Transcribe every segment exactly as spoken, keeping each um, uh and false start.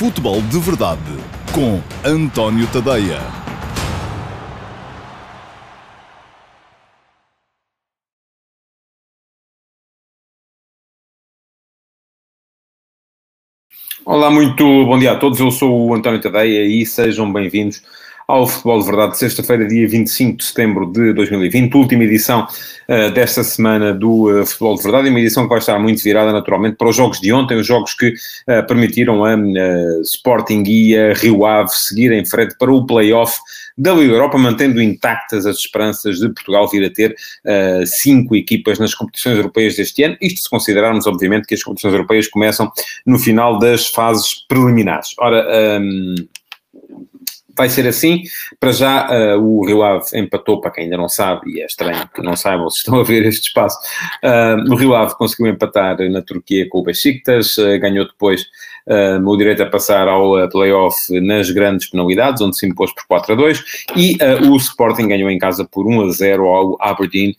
Futebol de Verdade, com António Tadeia. Olá, muito bom dia a todos. Eu sou o António Tadeia e sejam bem-vindos ao Futebol de Verdade, sexta-feira, dia vinte e cinco de setembro de dois mil e vinte, última edição uh, desta semana do uh, Futebol de Verdade, uma edição que vai estar muito virada naturalmente para os jogos de ontem, os jogos que uh, permitiram a uh, Sporting e a Rio Ave seguir em frente para o play-off da Liga Europa, mantendo intactas as esperanças de Portugal vir a ter uh, cinco equipas nas competições europeias deste ano, isto se considerarmos, obviamente, que as competições europeias começam no final das fases preliminares. Ora, um, vai ser assim. Para já, uh, o Rio Ave empatou, para quem ainda não sabe, e é estranho que não saibam se estão a ver este espaço, uh, o Rio Ave conseguiu empatar na Turquia com o Besiktas, uh, ganhou depois uh, o direito a passar ao uh, play-off nas grandes penalidades, onde se impôs por quatro a dois, e uh, o Sporting ganhou em casa por um a zero ao Aberdeen,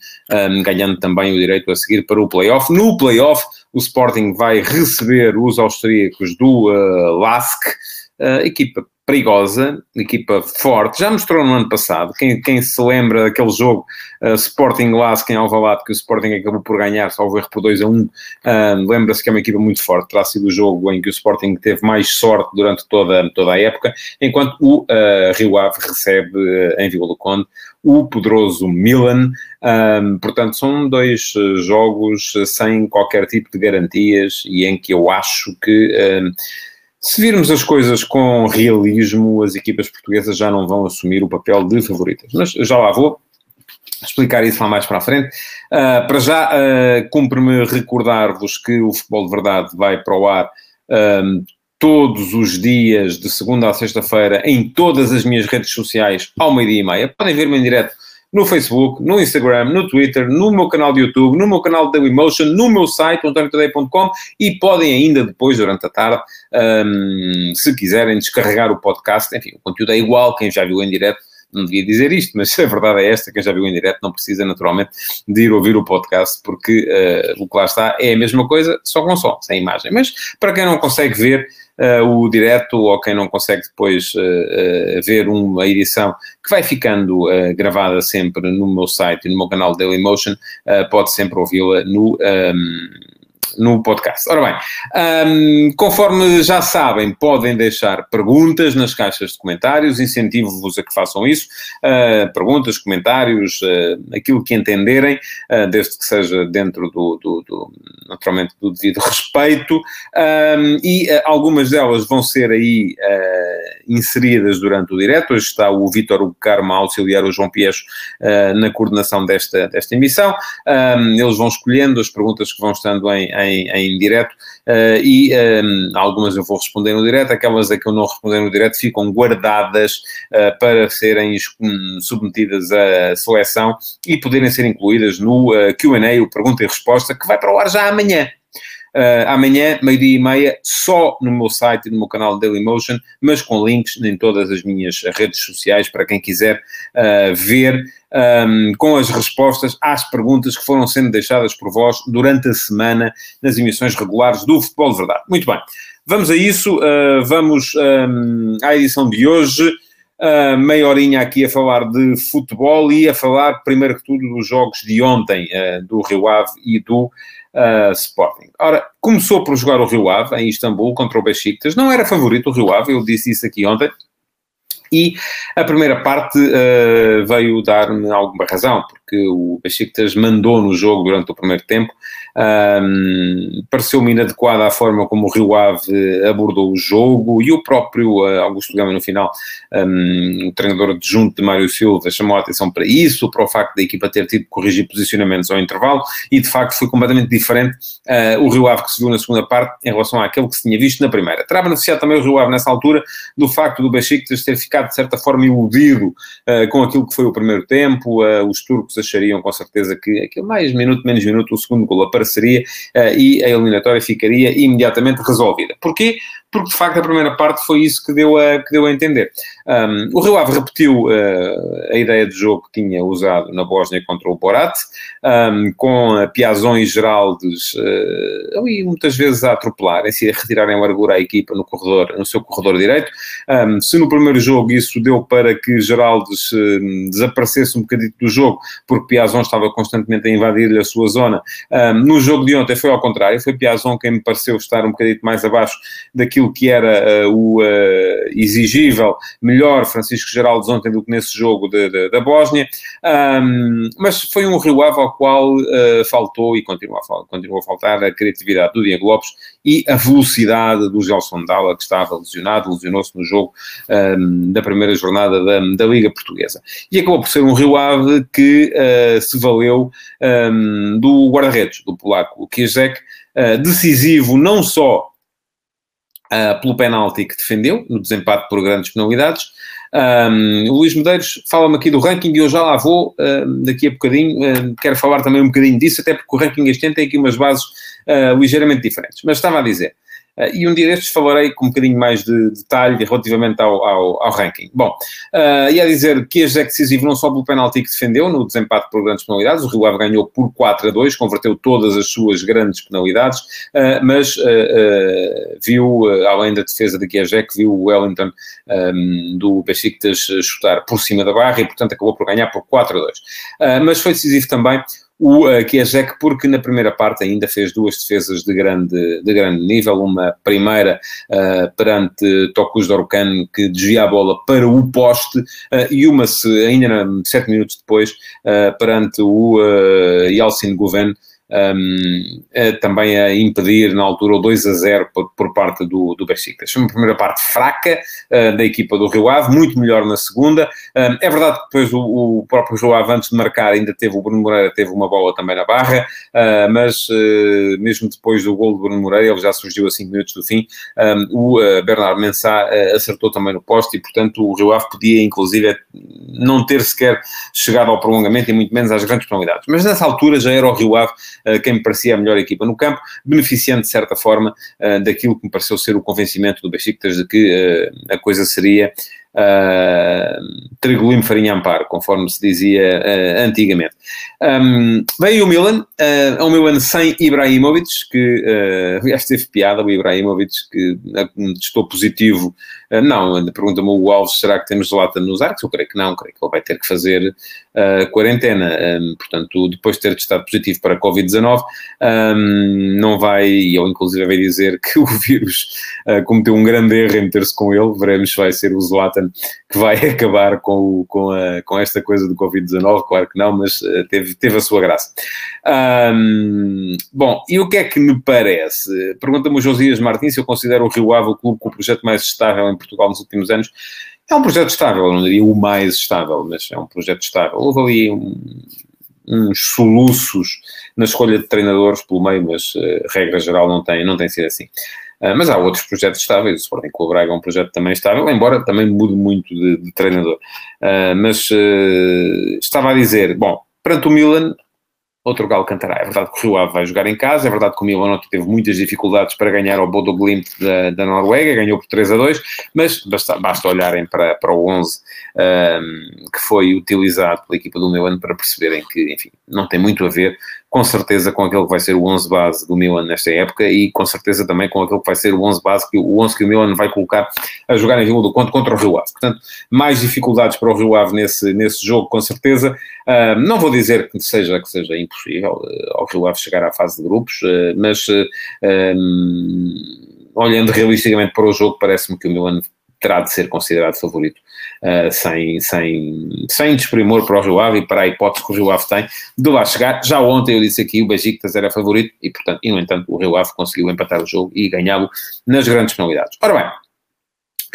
um, ganhando também o direito a seguir para o play-off. No play-off, o Sporting vai receber os austríacos do uh, Lask, uh, equipa perigosa, equipa forte, já mostrou no ano passado, quem, quem se lembra daquele jogo uh, Sporting-Lask em Alvalade, que o Sporting acabou por ganhar, salvo erro, por dois a um, uh, lembra-se que é uma equipa muito forte, terá sido o jogo em que o Sporting teve mais sorte durante toda, toda a época, enquanto o uh, Rio Ave recebe uh, em Vila do Conde o poderoso Milan, um, portanto são dois jogos sem qualquer tipo de garantias e em que eu acho que... Um, se virmos as coisas com realismo, as equipas portuguesas já não vão assumir o papel de favoritas. Mas já lá vou explicar isso lá mais para a frente. Uh, para já, uh, cumpre-me recordar-vos que o Futebol de Verdade vai para o ar um, todos os dias, de segunda à sexta-feira, em todas as minhas redes sociais, ao meio-dia e meia. Podem ver-me em direto no Facebook, no Instagram, no Twitter, no meu canal de YouTube, no meu canal de Dailymotion, no meu site, antonio tadeia ponto com, e podem ainda depois, durante a tarde, um, se quiserem, descarregar o podcast. Enfim, o conteúdo é igual, quem já viu em direto, não devia dizer isto, mas a verdade é esta, quem já viu em direto não precisa naturalmente de ir ouvir o podcast, porque uh, o que lá está é a mesma coisa, só com som, sem imagem. Mas para quem não consegue ver uh, o direto, ou quem não consegue depois uh, uh, ver uma edição que vai ficando uh, gravada sempre no meu site e no meu canal Dailymotion, uh, pode sempre ouvi-la no... Um, no podcast. Ora bem, um, conforme já sabem, podem deixar perguntas nas caixas de comentários, incentivo-vos a que façam isso, uh, perguntas, comentários, uh, aquilo que entenderem, uh, desde que seja dentro do, do, do naturalmente, do devido respeito, um, e uh, algumas delas vão ser aí uh, inseridas durante o direto. Hoje está o Vítor, o Carmo, a auxiliar o João Piecho uh, na coordenação desta, desta emissão, um, eles vão escolhendo as perguntas que vão estando em Em, em direto, uh, e um, algumas eu vou responder no direto, aquelas a que eu não responder no direto ficam guardadas uh, para serem um, submetidas à seleção e poderem ser incluídas no uh, Q and A, o Pergunta e Resposta, que vai para o ar já amanhã. Uh, amanhã, meio-dia e meia, só no meu site e no meu canal Dailymotion, mas com links em todas as minhas redes sociais, para quem quiser uh, ver um, com as respostas às perguntas que foram sendo deixadas por vós durante a semana nas emissões regulares do Futebol de Verdade. Muito bem, vamos a isso, uh, vamos um, à edição de hoje. Uh, meia horinha aqui a falar de futebol e a falar, primeiro que tudo, dos jogos de ontem, uh, do Rio Ave e do uh, Sporting. Ora, começou por jogar o Rio Ave, em Istambul, contra o Besiktas. Não era favorito o Rio Ave, eu disse isso aqui ontem. E a primeira parte uh, veio dar-me alguma razão, porque o Besiktas mandou no jogo durante o primeiro tempo, um, pareceu-me inadequada a forma como o Rio Ave abordou o jogo, e o próprio uh, Augusto Gama no final, um, o treinador adjunto de Mário Silva, chamou a atenção para isso, para o facto da equipa ter tido que corrigir posicionamentos ao intervalo, e de facto foi completamente diferente uh, o Rio Ave que se viu na segunda parte em relação àquele que se tinha visto na primeira. Terá beneficiado também o Rio Ave nessa altura do facto do Besiktas ter ficado de certa forma iludido uh, com aquilo que foi o primeiro tempo. Uh, os turcos achariam com certeza que aquilo mais minuto, menos minuto, o segundo gol apareceria uh, e a eliminatória ficaria imediatamente resolvida. Porquê? porque de facto a primeira parte foi isso que deu a, que deu a entender. Um, o Rio Ave repetiu uh, a ideia de jogo que tinha usado na Bósnia contra o Borat, um, com a Piazon e Geraldes uh, ali muitas vezes a atropelarem-se e a retirarem largura à equipa no, corredor, no seu corredor direito. Um, se no primeiro jogo isso deu para que Geraldes uh, desaparecesse um bocadinho do jogo, porque Piazon estava constantemente a invadir-lhe a sua zona, um, no jogo de ontem foi ao contrário, foi Piazon quem me pareceu estar um bocadinho mais abaixo daquilo que era uh, o uh, exigível, melhor Francisco Geraldes ontem do que nesse jogo de, de, da Bósnia, um, mas foi um Rio Ave ao qual uh, faltou e continua a, continua a faltar a criatividade do Diego Lopes e a velocidade do Gelson Dalla, que estava lesionado, lesionou-se no jogo um, da primeira jornada da, da Liga Portuguesa. E acabou por ser um Rio Ave que uh, se valeu um, do guarda-redes, do polaco Kijek, uh, decisivo não só Uh, pelo penalti que defendeu, no desempate por grandes penalidades. Um, o Luís Medeiros fala-me aqui do ranking e eu já lá vou uh, daqui a bocadinho, uh, quero falar também um bocadinho disso, até porque o ranking este ano tem aqui umas bases uh, ligeiramente diferentes, mas estava a dizer, uh, e um dia destes falarei com um bocadinho mais de detalhe relativamente ao, ao, ao ranking. Bom, uh, ia dizer que este é decisivo não só pelo penalti que defendeu no desempate por grandes penalidades, o Rio Ave ganhou por quatro a dois, converteu todas as suas grandes penalidades, uh, mas uh, uh, viu, uh, além da defesa de Kijek, viu o Wellington um, do Besiktas chutar por cima da barra e, portanto, acabou por ganhar por quatro a dois. Uh, mas foi decisivo também o uh, Kijek, porque na primeira parte ainda fez duas defesas de grande, de grande nível, uma primeira uh, perante Tocuz Dorukan, que desvia a bola para o poste, uh, e uma se, ainda sete minutos depois uh, perante o uh, Yalcin Güven, Um, uh, também a impedir na altura o dois a zero por, por parte do, do Besiktas. Uma primeira parte fraca uh, da equipa do Rio Ave, muito melhor na segunda. Um, é verdade que depois o, o próprio Rio Ave, antes de marcar, ainda teve o Bruno Moreira, teve uma bola também na barra, uh, mas uh, mesmo depois do gol do Bruno Moreira, ele já surgiu a cinco minutos do fim, um, o uh, Bernard Mensah uh, acertou também no poste e, portanto, o Rio Ave podia, inclusive, não ter sequer chegado ao prolongamento e muito menos às grandes penalidades. Mas nessa altura já era o Rio Ave quem me parecia a melhor equipa no campo, beneficiando de certa forma uh, daquilo que me pareceu ser o convencimento do Besiktas de que uh, a coisa seria uh, trigo-limo, farinha amparo, conforme se dizia uh, antigamente. Um, veio o Milan, é uh, um Milan sem Ibrahimovic, que uh, aliás teve piada, o Ibrahimovic que uh, testou positivo, uh, não, pergunta-me o Alves, será que temos Zlatan nos arcos? Eu creio que não, creio que ele vai ter que fazer Uh, quarentena, um, portanto, depois de ter testado positivo para a covid dezenove, um, não vai, e eu inclusive vai dizer que o vírus uh, cometeu um grande erro em meter-se com ele, veremos se vai ser o Zlatan que vai acabar com, com, a, com esta coisa do covid dezenove, claro que não, mas uh, teve, teve a sua graça. Um, bom, e o que é que me parece? Pergunta-me o Josias Martins se eu considero o Rio Ave o clube com o projeto mais estável em Portugal nos últimos anos. É um projeto estável, eu não diria o mais estável, mas é um projeto estável. Houve ali um, uns soluços na escolha de treinadores pelo meio, mas uh, regra geral não tem, não tem sido assim. Uh, mas há outros projetos estáveis, o Sporting Club Braga é um projeto também estável, embora também mude muito de, de treinador. Uh, mas uh, estava a dizer, bom, perante o Milan, outro galo cantará. É verdade que o Rio Ave vai jogar em casa, é verdade que o Milan ontem teve muitas dificuldades para ganhar ao Bodo Glimt da, da Noruega, ganhou por três a dois, mas basta, basta olharem para, para o onze um, que foi utilizado pela equipa do Milan para perceberem que, enfim, não tem muito a ver, com certeza, com aquele que vai ser o onze base do Milan nesta época e com certeza também com aquele que vai ser o onze base, que, o onze que o Milan vai colocar a jogar em Vila do Conde contra o Rio Ave. Portanto, mais dificuldades para o Rio Ave nesse, nesse jogo, com certeza. Uh, não vou dizer que seja, que seja impossível uh, ao Rio Ave chegar à fase de grupos, uh, mas uh, um, olhando realisticamente para o jogo, parece-me que o Milan terá de ser considerado favorito, uh, sem, sem, sem desprimor para o Rio Ave e para a hipótese que o Rio Ave tem de lá chegar. Já ontem eu disse aqui, o Besiktas era favorito e, portanto, e no entanto, o Rio Ave conseguiu empatar o jogo e ganhá-lo nas grandes penalidades. Ora bem,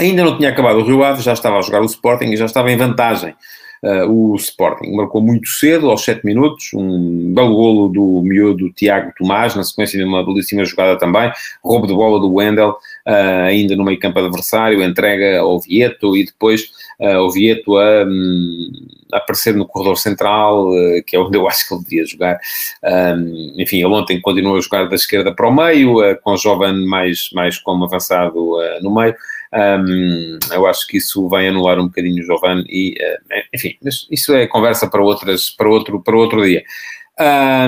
ainda não tinha acabado o Rio Ave, já estava a jogar o Sporting e já estava em vantagem uh, o Sporting. Marcou muito cedo, aos sete minutos, um belo golo do miúdo Tiago Tomás, na sequência de uma belíssima jogada também, roubo de bola do Wendel, uh, ainda no meio campo adversário, entrega ao Vietto e depois uh, o Vietto a, um, a aparecer no corredor central, uh, que é onde eu acho que ele devia jogar. Um, enfim, ele ontem continuou a jogar da esquerda para o meio, uh, com o jovem mais, mais como avançado uh, no meio. Um, eu acho que isso vai anular um bocadinho o Giovanni e, uh, enfim, mas isso é conversa para, outras, para, outro, para outro dia.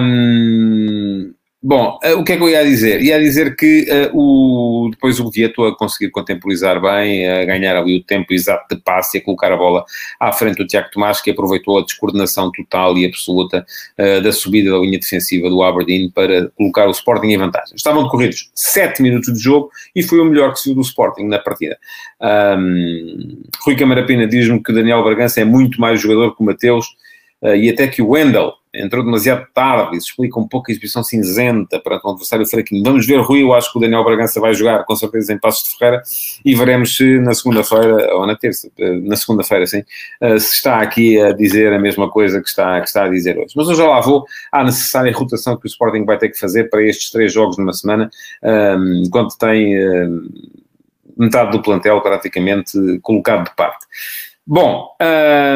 Um, bom, uh, o que é que eu ia dizer? Ia dizer que uh, o, depois o Vietto a conseguir contemporizar bem, a ganhar ali o tempo exato de passe e a colocar a bola à frente do Tiago Tomás, que aproveitou a descoordenação total e absoluta uh, da subida da linha defensiva do Aberdeen para colocar o Sporting em vantagem. Estavam decorridos sete minutos de jogo e foi o melhor que se viu do Sporting na partida. Um, Rui Camarapina diz-me que Daniel Bragança é muito mais jogador que o Mateus uh, e até que o Wendel entrou demasiado tarde, isso explica um pouco a exibição cinzenta para um adversário fraquinho. Vamos ver, Rui, eu acho que o Daniel Bragança vai jogar, com certeza, em Paços de Ferreira, e veremos se na segunda-feira, ou na terça, na segunda-feira, sim, se está aqui a dizer a mesma coisa que está, que está a dizer hoje. Mas eu já lá vou à necessária rotação que o Sporting vai ter que fazer para estes três jogos numa semana, quando tem metade do plantel praticamente colocado de parte. Bom,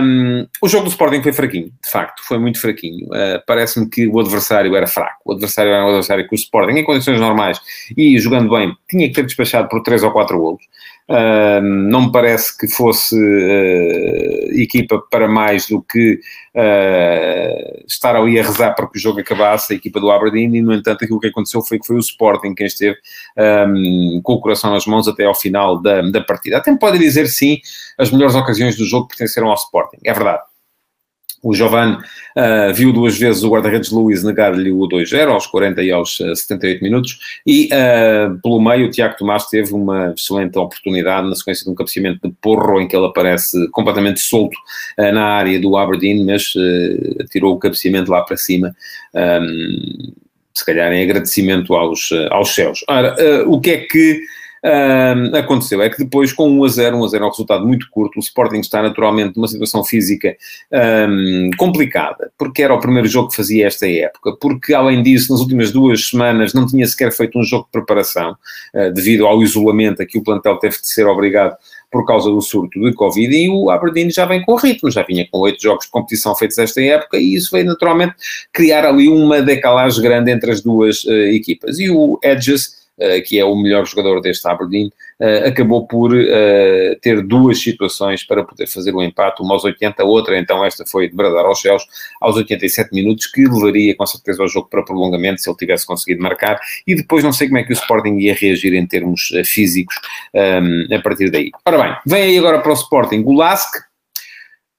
um, o jogo do Sporting foi fraquinho, de facto, foi muito fraquinho. Uh, parece-me que o adversário era fraco. O adversário era um adversário que o Sporting, em condições normais e jogando bem, tinha que ter despachado por três ou quatro golos. Uh, não me parece que fosse uh, equipa para mais do que uh, estar ali a rezar para que o jogo acabasse, a equipa do Aberdeen, e no entanto aquilo que aconteceu foi que foi o Sporting quem esteve um, com o coração nas mãos até ao final da, da partida. Até me pode dizer, sim, as melhores ocasiões do jogo pertenceram ao Sporting, é verdade. O Giovanni uh, viu duas vezes o guarda-redes Luís negar-lhe o dois a zero, aos quarenta e aos setenta e oito minutos, e uh, pelo meio o Tiago Tomás teve uma excelente oportunidade na sequência de um cabeceamento de Porro, em que ele aparece completamente solto uh, na área do Aberdeen, mas uh, tirou o cabeceamento lá para cima, um, se calhar em agradecimento aos, aos céus. Ora, uh, o que é que... Uh, aconteceu, é que depois com um a zero, um a zero é um resultado muito curto, o Sporting está naturalmente numa situação física um, complicada, porque era o primeiro jogo que fazia esta época, porque além disso nas últimas duas semanas não tinha sequer feito um jogo de preparação, uh, devido ao isolamento a que o plantel teve de ser obrigado por causa do surto de Covid, e o Aberdeen já vem com ritmo, já vinha com oito jogos de competição feitos esta época, e isso veio naturalmente criar ali uma decalagem grande entre as duas uh, equipas, e o Edges, Uh, que é o melhor jogador deste Aberdeen, uh, acabou por uh, ter duas situações para poder fazer o empate, uma aos oitenta, a outra, então esta foi de bradar aos céus, aos oitenta e sete minutos, que levaria com certeza ao jogo para prolongamento, se ele tivesse conseguido marcar, e depois não sei como é que o Sporting ia reagir em termos uh, físicos um, a partir daí. Ora bem, vem aí agora para o Sporting o Lask.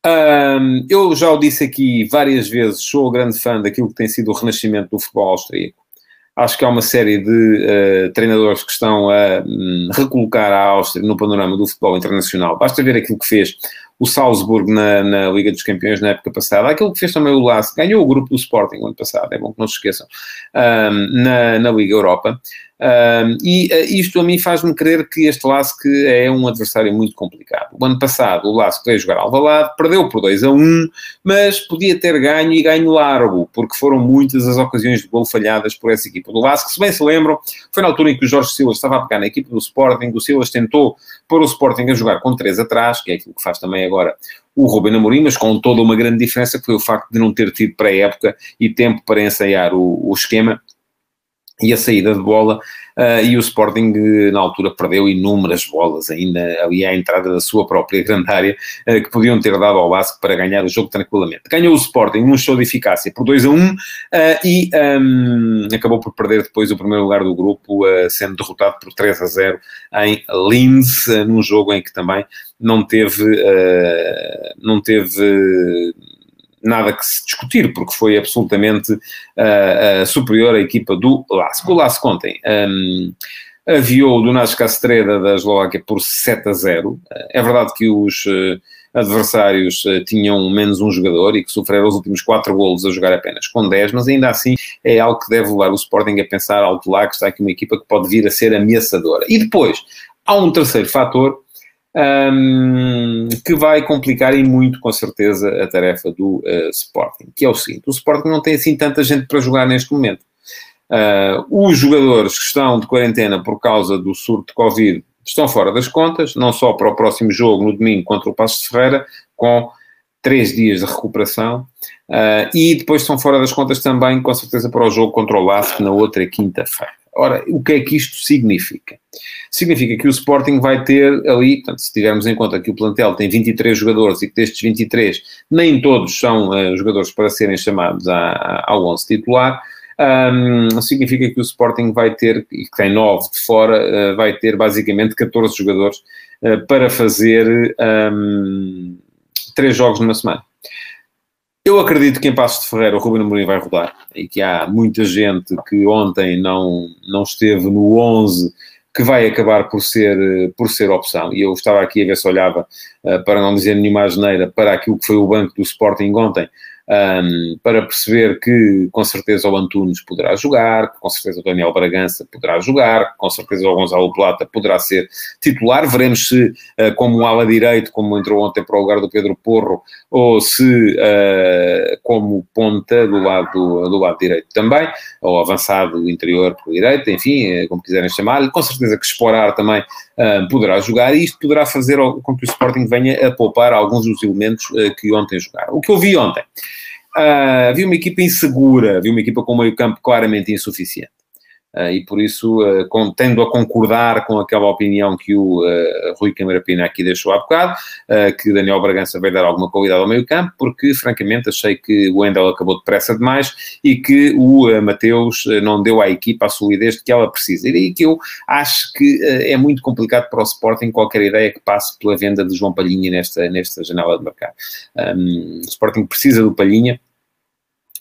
Um, eu já o disse aqui várias vezes, sou grande fã daquilo que tem sido o renascimento do futebol austríaco. Acho que há uma série de uh, treinadores que estão a um, recolocar a Áustria no panorama do futebol internacional. Basta ver aquilo que fez o Salzburgo na, na Liga dos Campeões na época passada. Aquilo que fez também o Lask, ganhou o grupo do Sporting ano passado, é bom que não se esqueçam, um, na, na Liga Europa. Um, e uh, isto a mim faz-me crer que este Lask é um adversário muito complicado. O ano passado o Lask veio jogar ao Alvalade, perdeu por dois a um, mas podia ter ganho e ganho largo, porque foram muitas as ocasiões de gol falhadas por essa equipa do Lask. Se bem se lembram, foi na altura em que o Jorge Silas estava a pegar na equipa do Sporting, o Silas tentou pôr o Sporting a jogar com três atrás, que é aquilo que faz também agora o Ruben Amorim, mas com toda uma grande diferença, que foi o facto de não ter tido pré-época e tempo para ensaiar o, o esquema e a saída de bola, uh, e o Sporting na altura perdeu inúmeras bolas ainda ali à entrada da sua própria grande área, uh, que podiam ter dado ao Lask para ganhar o jogo tranquilamente. Ganhou o Sporting num show de eficácia por dois a um uh, e um, acabou por perder depois o primeiro lugar do grupo, uh, sendo derrotado por três a zero em Linz, uh, num jogo em que também não teve... Uh, não teve uh, nada que se discutir, porque foi absolutamente uh, uh, superior à equipa do Lask. O Lask ontem um, aviou o Dunaj Castreda da Eslováquia por sete a zero. É verdade que os uh, adversários uh, tinham menos um jogador e que sofreram os últimos quatro golos a jogar apenas com dez, mas ainda assim é algo que deve levar o Sporting a pensar alto lá, que está aqui uma equipa que pode vir a ser ameaçadora. E depois, há um terceiro fator um, que vai complicar e muito, com certeza, a tarefa do uh, Sporting, que é o seguinte: o Sporting não tem assim tanta gente para jogar neste momento. Uh, os jogadores que estão de quarentena por causa do surto de Covid estão fora das contas, não só para o próximo jogo, no domingo, contra o Paços de Ferreira, com três dias de recuperação, uh, e depois estão fora das contas também, com certeza, para o jogo contra o Lask, na outra quinta-feira. Ora, o que é que isto significa? Significa que o Sporting vai ter ali, portanto, se tivermos em conta que o plantel tem vinte e três jogadores e que destes vinte e três nem todos são uh, jogadores para serem chamados à, ao onze titular, Um, significa que o Sporting vai ter, e que tem nove de fora, uh, vai ter basicamente catorze jogadores uh, para fazer um, três jogos numa semana. Eu acredito que em Paços de Ferreira o Ruben Amorim vai rodar, e que há muita gente que ontem não, não esteve no onze que vai acabar por ser, por ser opção, e eu estava aqui a ver se olhava, uh, para não dizer nenhuma asneira, para aquilo que foi o banco do Sporting ontem, Um, para perceber que com certeza o Antunes poderá jogar, que com certeza o Daniel Bragança poderá jogar, que com certeza o Gonzalo Plata poderá ser titular. Veremos se uh, como um ala direito, como entrou ontem para o lugar do Pedro Porro, ou se uh, como ponta do lado, do lado direito também, ou avançado interior para o direito, enfim, como quiserem chamar-lhe. Com certeza que Esporar também uh, poderá jogar, e isto poderá fazer com que o Sporting venha a poupar alguns dos elementos uh, que ontem jogaram. O que eu vi ontem? Uh, havia uma equipa insegura, havia uma equipa com um meio-campo claramente insuficiente, uh, e por isso, uh, com, tendo a concordar com aquela opinião que o uh, Rui Camarapina aqui deixou há bocado, uh, que Daniel Bragança vai dar alguma qualidade ao meio-campo, porque francamente achei que o Wendel acabou depressa demais e que o uh, Mateus não deu à equipa a solidez de que ela precisa, e daí que eu acho que uh, é muito complicado para o Sporting qualquer ideia que passe pela venda de João Palhinha nesta, nesta janela de mercado. Um, o Sporting precisa do Palhinha.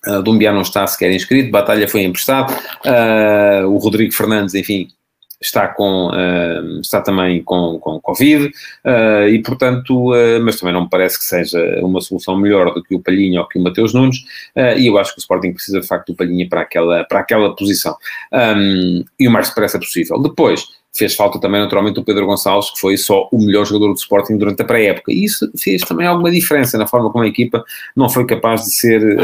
Uh, Dumbiá não está sequer inscrito, Batalha foi emprestado, uh, o Rodrigo Fernandes, enfim, está, com, uh, está também com, com Covid, uh, e portanto, uh, mas também não me parece que seja uma solução melhor do que o Palhinha ou que o Mateus Nunes, uh, e eu acho que o Sporting precisa de facto do Palhinha para aquela, para aquela posição, um, e o mais depressa possível. Depois, fez falta também naturalmente o Pedro Gonçalves, que foi só o melhor jogador do Sporting durante a pré-época, e isso fez também alguma diferença na forma como a equipa não foi capaz de ser uh,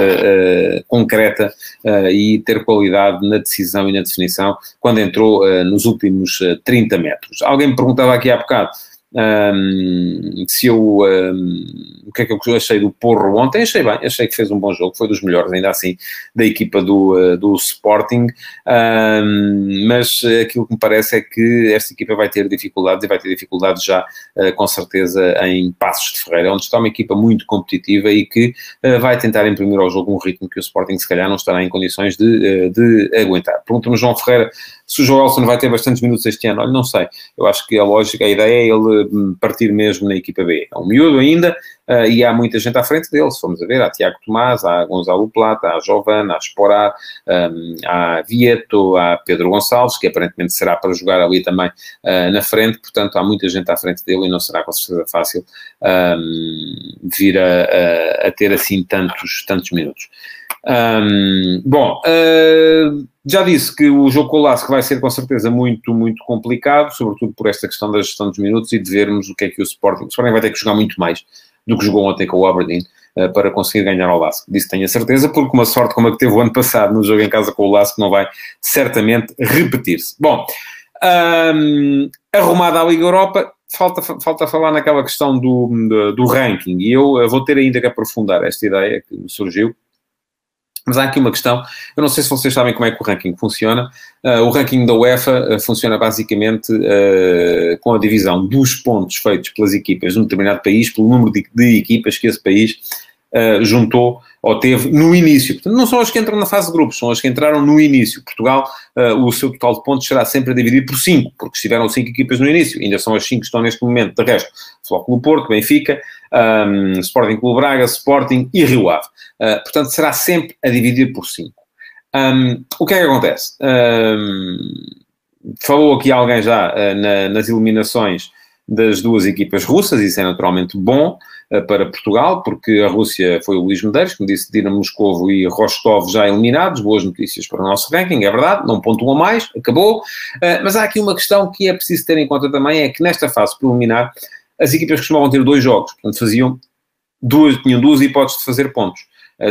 uh, concreta uh, e ter qualidade na decisão e na definição quando entrou uh, nos últimos uh, trinta metros. Alguém me perguntava aqui há bocado um, se eu, um, o que é que eu achei do Porro ontem. Achei bem, achei que fez um bom jogo, foi dos melhores ainda assim da equipa do, do Sporting, um, mas aquilo que me parece é que esta equipa vai ter dificuldades, e vai ter dificuldades já uh, com certeza em Paços de Ferreira, onde está uma equipa muito competitiva e que uh, vai tentar imprimir ao jogo um ritmo que o Sporting se calhar não estará em condições de, uh, de aguentar. Pergunta-me João Ferreira se o Joelson vai ter bastantes minutos este ano. Olha, não sei, eu acho que a lógica, a ideia é ele partir mesmo na equipa B. É um miúdo ainda, uh, e há muita gente à frente dele, se formos a ver. Há Tiago Tomás, há Gonzalo Plata, há Giovanna, há Esporá, um, há Vietto, há Pedro Gonçalves, que aparentemente será para jogar ali também uh, na frente. Portanto, há muita gente à frente dele e não será com certeza fácil um, vir a, a, a ter assim tantos, tantos minutos. Um, bom, uh, já disse que o jogo com o Lask vai ser com certeza muito, muito complicado, sobretudo por esta questão da gestão dos minutos e de vermos o que é que o Sporting, o Sporting vai ter que jogar muito mais do que jogou ontem com o Aberdeen uh, para conseguir ganhar ao Lask. Disso tenho a certeza, porque uma sorte como a que teve o ano passado no jogo em casa com o Lask não vai certamente repetir-se. Bom, um, arrumada a Liga Europa, falta, falta falar naquela questão do, do, do ranking, e eu vou ter ainda que aprofundar esta ideia que me surgiu. Mas há aqui uma questão, eu não sei se vocês sabem como é que o ranking funciona. Uh, o ranking da UEFA uh, funciona basicamente uh, com a divisão dos pontos feitos pelas equipas de um determinado país, pelo número de, de equipas que esse país uh, juntou ou teve no início. Portanto, não são as que entram na fase de grupos, são as que entraram no início. Portugal, uh, o seu total de pontos será sempre a dividir por cinco, porque estiveram cinco equipas no início, ainda são as cinco que estão neste momento. De resto, Flóculo Porto, Benfica, Um, Sporting Club Braga, Sporting e Rio Ave. Uh, portanto, será sempre a dividir por cinco. Um, o que é que acontece? Um, falou aqui alguém já uh, na, nas eliminações das duas equipas russas, isso é naturalmente bom uh, para Portugal, porque a Rússia foi o Luís Medeiros, como disse, Dinamo Moscovo e Rostov já eliminados, boas notícias para o nosso ranking, é verdade, não pontuam mais, acabou. Uh, mas há aqui uma questão que é preciso ter em conta também, é que nesta fase preliminar as equipas costumavam ter dois jogos, portanto faziam duas, tinham duas hipóteses de fazer pontos.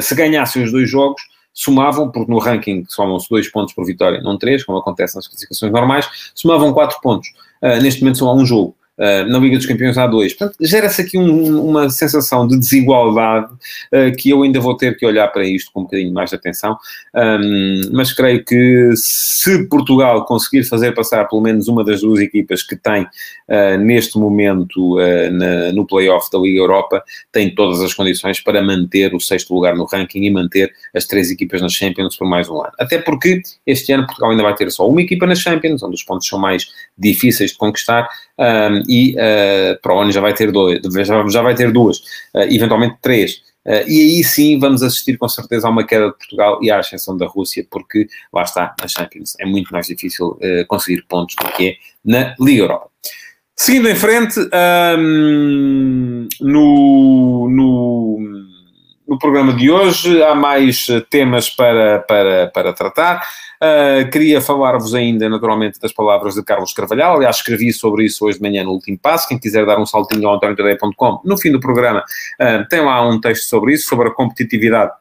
Se ganhassem os dois jogos, somavam, porque no ranking somam-se dois pontos por vitória, não três, como acontece nas classificações normais, somavam quatro pontos. Uh, neste momento só há um jogo. Uh, na Liga dos Campeões há dois. Portanto, gera-se aqui um, uma sensação de desigualdade uh, que eu ainda vou ter que olhar para isto com um bocadinho mais de atenção. Um, mas creio que se Portugal conseguir fazer passar pelo menos uma das duas equipas que tem uh, neste momento uh, na, no play-off da Liga Europa, tem todas as condições para manter o sexto lugar no ranking e manter as três equipas na Champions por mais um ano. Até porque este ano Portugal ainda vai ter só uma equipa na Champions, onde os pontos são mais difíceis de conquistar, um, e uh, para o ano já vai ter dois, já vai ter duas, uh, eventualmente três. Uh, e aí sim vamos assistir com certeza a uma queda de Portugal e à ascensão da Rússia, porque lá está, a Champions é muito mais difícil uh, conseguir pontos do que é na Liga Europa. Seguindo em frente, um, no, no, no programa de hoje há mais temas para, para, para tratar. Uh, queria falar-vos ainda, naturalmente, das palavras de Carlos Carvalhal. Aliás, escrevi sobre isso hoje de manhã no último passo. Quem quiser dar um saltinho ao antonio tadeia ponto com, no fim do programa, uh, tem lá um texto sobre isso, sobre a competitividade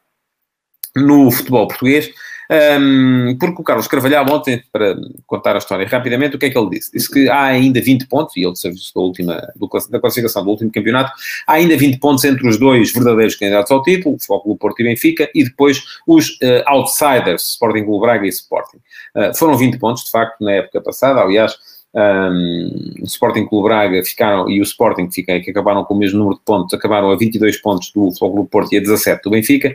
no futebol português. Um, porque o Carlos Carvalhal ontem, para contar a história rapidamente, o que é que ele disse? Disse que há ainda vinte pontos, e ele serviu-se da última, do, da classificação do último campeonato, há ainda vinte pontos entre os dois verdadeiros candidatos ao título, o Futebol Clube Porto e Benfica, e depois os uh, outsiders, Sporting Clube Braga e Sporting. Uh, foram vinte pontos, de facto, na época passada, aliás... Um, o Sporting Clube Braga ficaram, e o Sporting fica, que acabaram com o mesmo número de pontos, acabaram a vinte e dois pontos do Futebol Clube Porto e a dezassete do Benfica,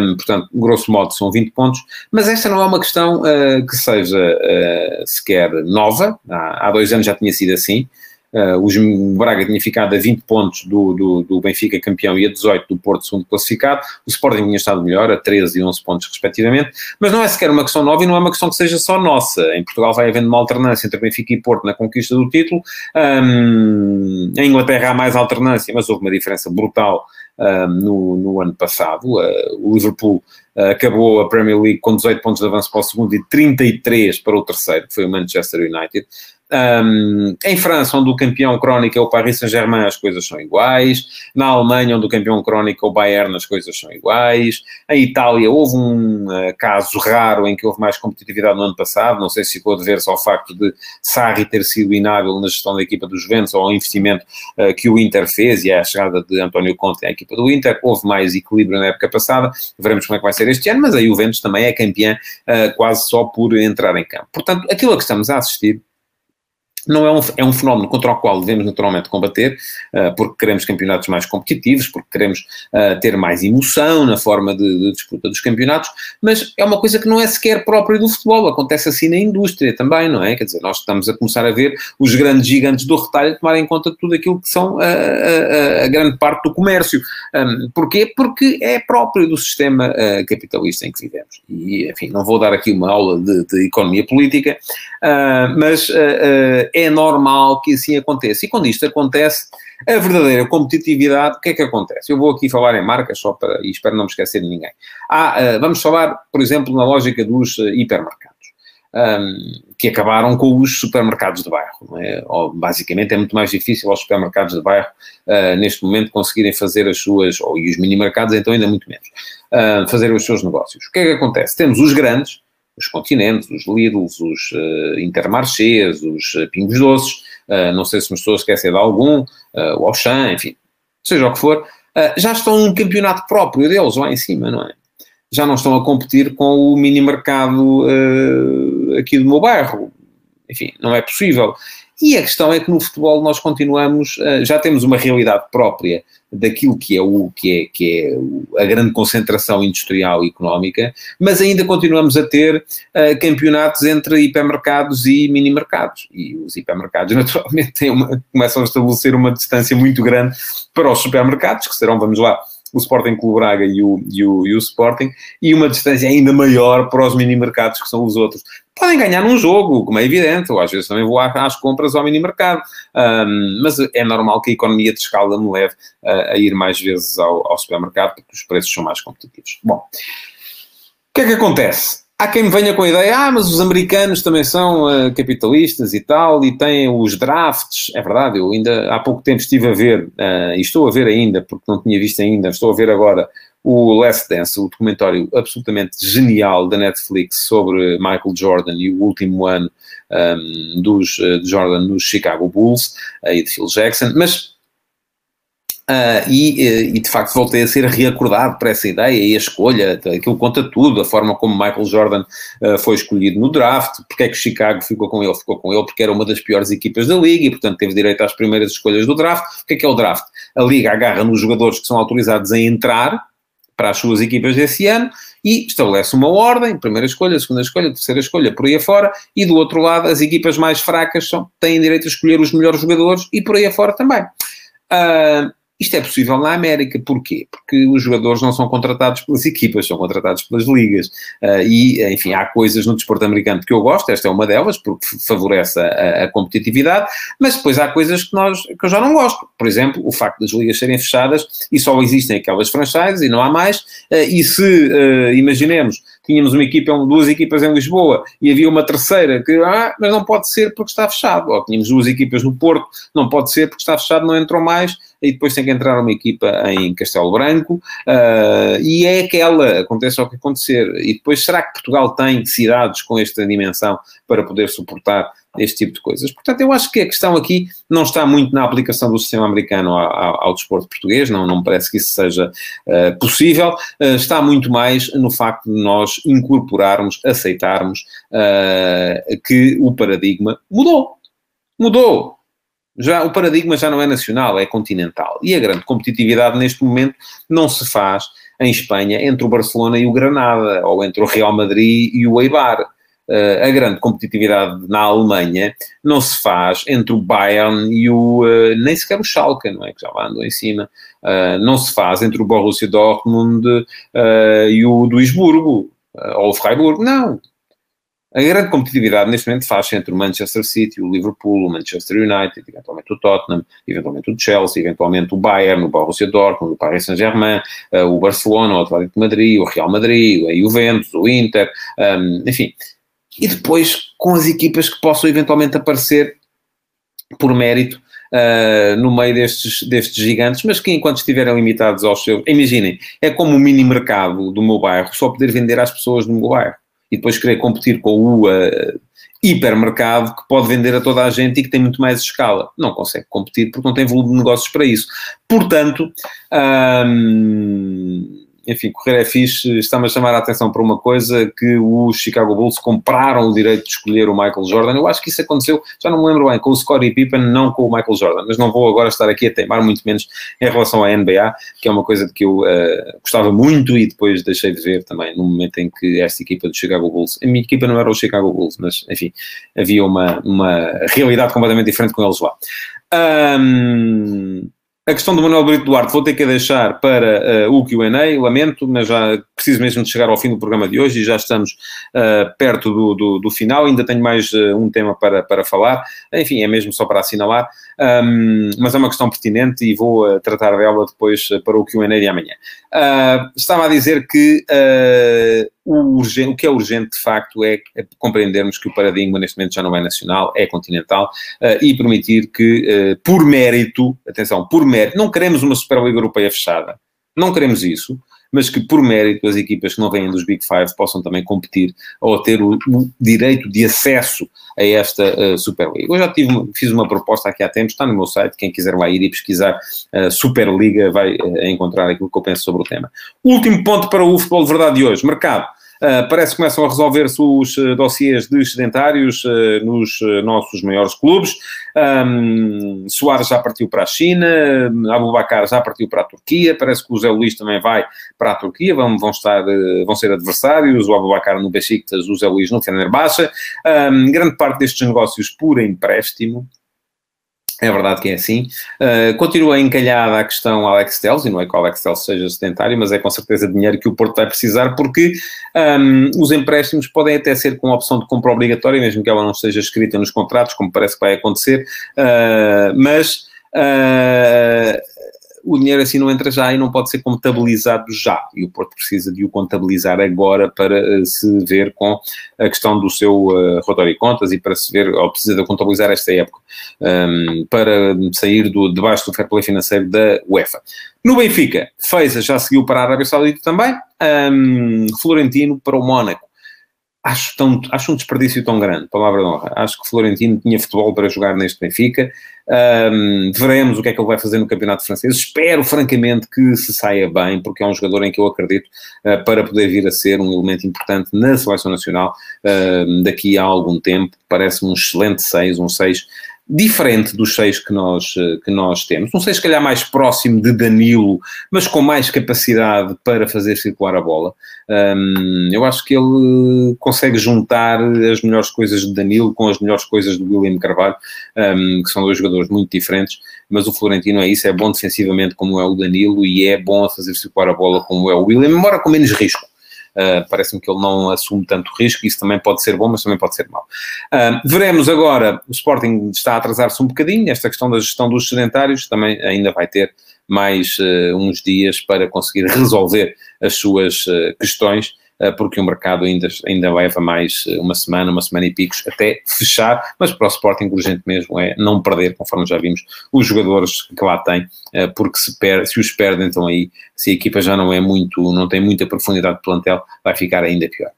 um, portanto, grosso modo são vinte pontos, mas esta não é uma questão uh, que seja uh, sequer nova, há, há dois anos já tinha sido assim, uh, os, o Braga tinha ficado a vinte pontos do, do, do Benfica campeão e a dezoito do Porto segundo classificado, o Sporting tinha estado melhor, a treze e onze pontos respectivamente, mas não é sequer uma questão nova e não é uma questão que seja só nossa. Em Portugal vai havendo uma alternância entre Benfica e Porto na conquista do título, um, em Inglaterra há mais alternância, mas houve uma diferença brutal um, no, no ano passado, uh, o Liverpool uh, acabou a Premier League com dezoito pontos de avanço para o segundo e trinta e três para o terceiro, que foi o Manchester United. Um, em França, onde o campeão crónico é o Paris Saint-Germain, as coisas são iguais. Na Alemanha, onde o campeão crónico é o Bayern, as coisas são iguais. Em Itália, houve um uh, caso raro em que houve mais competitividade no ano passado. Não sei se ficou a dever-se ao facto de Sarri ter sido inábil na gestão da equipa dos Juventus ou ao investimento uh, que o Inter fez e à chegada de António Conte à equipa do Inter. Houve mais equilíbrio na época passada. Veremos como é que vai ser este ano, mas a Juventus também é campeã uh, quase só por entrar em campo. Portanto, aquilo a que estamos a assistir não é um, é um fenómeno contra o qual devemos naturalmente combater, uh, porque queremos campeonatos mais competitivos, porque queremos uh, ter mais emoção na forma de, de disputa dos campeonatos, mas é uma coisa que não é sequer própria do futebol, acontece assim na indústria também, não é? Quer dizer, nós estamos a começar a ver os grandes gigantes do retalho tomarem em conta de tudo aquilo que são a, a, a grande parte do comércio. Um, porquê? Porque é próprio do sistema uh, capitalista em que vivemos. E, enfim, não vou dar aqui uma aula de, de economia política, uh, mas... Uh, uh, é normal que assim aconteça. E quando isto acontece, a verdadeira competitividade, o que é que acontece? Eu vou aqui falar em marcas só para, e espero não me esquecer de ninguém. Ah, vamos falar, por exemplo, na lógica dos hipermercados, um, que acabaram com os supermercados de bairro, não é? Ou, basicamente é muito mais difícil aos supermercados de bairro uh, neste momento conseguirem fazer as suas, ou e os minimercados então ainda muito menos, uh, fazer os seus negócios. O que é que acontece? Temos os grandes, os Continentes, os Lidls, os uh, Intermarchés, os uh, Pingos Doces, uh, não sei se me estou a esquecer de algum, uh, o Auchan, enfim, seja o que for, uh, já estão num campeonato próprio deles lá em cima, não é? Já não estão a competir com o mini-mercado uh, aqui do meu bairro, enfim, não é possível. E a questão é que no futebol nós continuamos, uh, já temos uma realidade própria daquilo que é, o, que é, que é a grande concentração industrial e económica, mas ainda continuamos a ter uh, campeonatos entre hipermercados e minimercados. E os hipermercados, naturalmente, têm uma, começam a estabelecer uma distância muito grande para os supermercados, que serão, vamos lá, o Sporting Clube Braga e o, e, o, e o Sporting, e uma distância ainda maior para os mini-mercados, que são os outros. Podem ganhar num jogo, como é evidente, ou às vezes também vou às compras ao mini-mercado, um, mas é normal que a economia de escala me leve a, a ir mais vezes ao, ao supermercado, porque os preços são mais competitivos. Bom, o que é que acontece? Há quem me venha com a ideia, ah, mas os americanos também são uh, capitalistas e tal, e têm os drafts. É verdade, eu ainda há pouco tempo estive a ver, uh, e estou a ver ainda, porque não tinha visto ainda, estou a ver agora o Last Dance, o documentário absolutamente genial da Netflix sobre Michael Jordan e o último ano um, dos, uh, de Jordan nos Chicago Bulls uh, e de Phil Jackson, mas... Uh, e, e, de facto, voltei a ser reacordado para essa ideia e a escolha, aquilo conta tudo, a forma como Michael Jordan uh, foi escolhido no draft, porque é que Chicago ficou com ele? Ficou com ele porque era uma das piores equipas da Liga e, portanto, teve direito às primeiras escolhas do draft. O que é que é o draft? A Liga agarra nos jogadores que são autorizados a entrar para as suas equipas desse ano e estabelece uma ordem, primeira escolha, segunda escolha, terceira escolha, por aí afora, e do outro lado as equipas mais fracas são, têm direito a escolher os melhores jogadores e por aí afora também. Uh, Isto é possível na América, porquê? Porque os jogadores não são contratados pelas equipas, são contratados pelas ligas. Uh, e, enfim, há coisas no desporto americano que eu gosto, esta é uma delas, porque favorece a, a competitividade, mas depois há coisas que, nós, que eu já não gosto. Por exemplo, o facto das ligas serem fechadas e só existem aquelas franchises e não há mais. Uh, e se, uh, imaginemos, tínhamos uma equipa, duas equipas em Lisboa e havia uma terceira que, ah, mas não pode ser porque está fechado. Ou tínhamos duas equipas no Porto, não pode ser porque está fechado, não entrou mais. E depois tem que entrar uma equipa em Castelo Branco, uh, e é aquela, acontece o que acontecer. E depois, será que Portugal tem cidades com esta dimensão para poder suportar este tipo de coisas? Portanto, eu acho que a questão aqui não está muito na aplicação do sistema americano ao, ao, ao desporto português, não, não me parece que isso seja uh, possível, uh, está muito mais no facto de nós incorporarmos, aceitarmos uh, que o paradigma mudou, mudou. Já, o paradigma já não é nacional, é continental. E a grande competitividade neste momento não se faz em Espanha entre o Barcelona e o Granada, ou entre o Real Madrid e o Eibar. Uh, a grande competitividade na Alemanha não se faz entre o Bayern e o... Uh, nem sequer o Schalke, não é? Que já lá andou em cima. Uh, não se faz entre o Borussia Dortmund uh, e o Duisburgo, uh, ou o Freiburg, não. A grande competitividade neste momento faz-se entre o Manchester City, o Liverpool, o Manchester United, eventualmente o Tottenham, eventualmente o Chelsea, eventualmente o Bayern, o Borussia Dortmund, o Paris Saint-Germain, uh, o Barcelona, o Atlético de Madrid, o Real Madrid, a Juventus, o Inter, um, enfim. E depois com as equipas que possam eventualmente aparecer por mérito uh, no meio destes, destes gigantes, mas que enquanto estiverem limitados aos seus... Imaginem, é como o mini mercado do meu bairro, só poder vender às pessoas do meu bairro. E depois querer competir com o uh, hipermercado que pode vender a toda a gente e que tem muito mais escala. Não consegue competir porque não tem volume de negócios para isso. Portanto, hum, enfim, correr é fixe. Está-me a chamar a atenção para uma coisa, que os Chicago Bulls compraram o direito de escolher o Michael Jordan. Eu acho que isso aconteceu, já não me lembro bem, com o Scottie Pippen, não com o Michael Jordan. Mas não vou agora estar aqui a teimar, muito menos em relação à N B A, que é uma coisa de que eu uh, gostava muito e depois deixei de ver também, no momento em que esta equipa do Chicago Bulls... A minha equipa não era o Chicago Bulls, mas, enfim, havia uma, uma realidade completamente diferente com eles lá. Um, A questão do Manuel Brito Duarte vou ter que deixar para uh, o Q and A, lamento, mas já preciso mesmo de chegar ao fim do programa de hoje e já estamos uh, perto do, do, do final, ainda tenho mais uh, um tema para, para falar, enfim, é mesmo só para assinalar, um, mas é uma questão pertinente e vou uh, tratar dela depois uh, para o Q and A de amanhã. Uh, estava a dizer que uh, o, urgente, o que é urgente de facto é compreendermos que o paradigma neste momento já não é nacional, é continental, uh, e permitir que uh, por mérito, atenção, por mérito, não queremos uma Superliga Europeia fechada, não queremos isso, mas que por mérito as equipas que não vêm dos Big Five possam também competir ou ter o, o direito de acesso a esta uh, Superliga. Eu já tive, fiz uma proposta aqui há tempo, está no meu site, quem quiser lá ir e pesquisar uh, Superliga vai uh, encontrar aquilo que eu penso sobre o tema. Último ponto para o Futebol de Verdade de hoje, mercado. Uh, parece que começam a resolver-se os uh, dossiês de sedentários uh, nos uh, nossos maiores clubes. Um, Soares já partiu para a China, Abubakar já partiu para a Turquia, parece que o Zé Luís também vai para a Turquia, vão, vão, estar, uh, vão ser adversários, o Abubakar no Besiktas, o Zé Luís no Fenerbahçe. Um, grande parte destes negócios por empréstimo. É verdade que é assim. Uh, continua encalhada a questão Alex Telles, e não é que o Alex Telles seja sedentário, mas é com certeza dinheiro que o Porto vai precisar, porque um, os empréstimos podem até ser com a opção de compra obrigatória, mesmo que ela não seja escrita nos contratos, como parece que vai acontecer, uh, mas... Uh, o dinheiro assim não entra já e não pode ser contabilizado já, e o Porto precisa de o contabilizar agora para se ver com a questão do seu uh, relatório de contas e para se ver, ou precisa de contabilizar esta época, um, para sair do, debaixo do fair play financeiro da UEFA. No Benfica, Feza já seguiu para a Arábia Saudita também, um, Florentino para o Mónaco. Acho, tão, acho um desperdício tão grande, palavra de honra. Acho que Florentino tinha futebol para jogar neste Benfica. Um, veremos o que é que ele vai fazer no campeonato francês. Espero, francamente, que se saia bem, porque é um jogador em que eu acredito uh, para poder vir a ser um elemento importante na seleção nacional uh, daqui a algum tempo. Parece-me um excelente seis, um seis diferente dos seis que nós, que nós temos. Um seis, se calhar, mais próximo de Danilo, mas com mais capacidade para fazer circular a bola. Um, eu acho que ele consegue juntar as melhores coisas de Danilo com as melhores coisas do William Carvalho, um, que são dois jogadores muito diferentes, mas o Florentino é isso, é bom defensivamente como é o Danilo e é bom a fazer circular a bola como é o William, embora com menos risco. Uh, parece-me que ele não assume tanto risco, isso também pode ser bom, mas também pode ser mau. Uh, veremos agora, o Sporting está a atrasar-se um bocadinho, esta questão da gestão dos sedentários também ainda vai ter mais uh, uns dias para conseguir resolver as suas uh, questões, uh, porque o mercado ainda, ainda leva mais uma semana, uma semana e picos até fechar, mas para o Sporting o urgente mesmo é não perder, conforme já vimos, os jogadores que lá têm, uh, porque se, per se os perdem, então aí, se a equipa já não é muito, não tem muita profundidade de plantel, vai ficar ainda pior.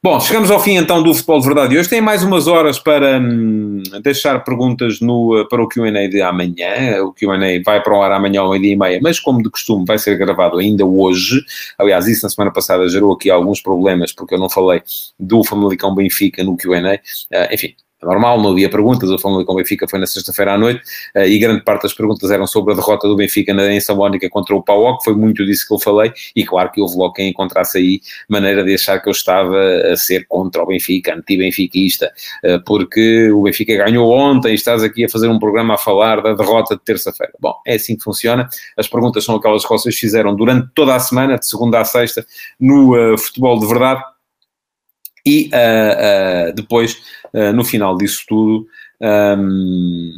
Bom, chegamos ao fim então do Futebol de Verdade de hoje. Tem mais umas horas para hum, deixar perguntas no, para o Q and A de amanhã. O Q and A vai para o ar amanhã ao meio-dia e meia, mas como de costume vai ser gravado ainda hoje. Aliás, isso na semana passada gerou aqui alguns problemas, porque eu não falei do Famalicão Benfica no Q and A. Uh, enfim, é normal, não havia perguntas. O Famalicão Benfica foi na sexta-feira à noite uh, e grande parte das perguntas eram sobre a derrota do Benfica na, em Salónica contra o P A O K, foi muito disso que eu falei, e claro que houve logo quem encontrasse aí maneira de achar que eu estava a ser contra o Benfica, anti-benfiquista, uh, porque o Benfica ganhou ontem e estás aqui a fazer um programa a falar da derrota de terça-feira. Bom, é assim que funciona, as perguntas são aquelas que vocês fizeram durante toda a semana, de segunda à sexta, no uh, Futebol de Verdade. E uh, uh, depois, uh, no final disso tudo, um,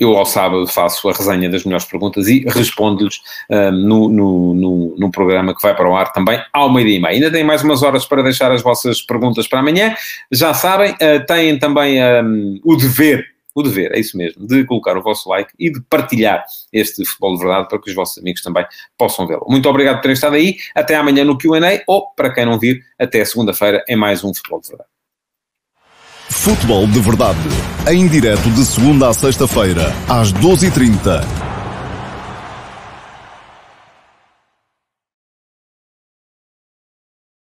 eu ao sábado faço a resenha das melhores perguntas e respondo-lhes um, no, no, no, no programa que vai para o ar também ao meio-dia e meia. Ainda têm mais umas horas para deixar as vossas perguntas para amanhã. Já sabem, uh, têm também um, o dever... O dever, é isso mesmo, de colocar o vosso like e de partilhar este Futebol de Verdade para que os vossos amigos também possam vê-lo. Muito obrigado por terem estado aí. Até amanhã no Q and A ou, para quem não vir, até segunda-feira em mais um Futebol de Verdade. Futebol de Verdade, em direto de segunda a sexta-feira, às doze e trinta.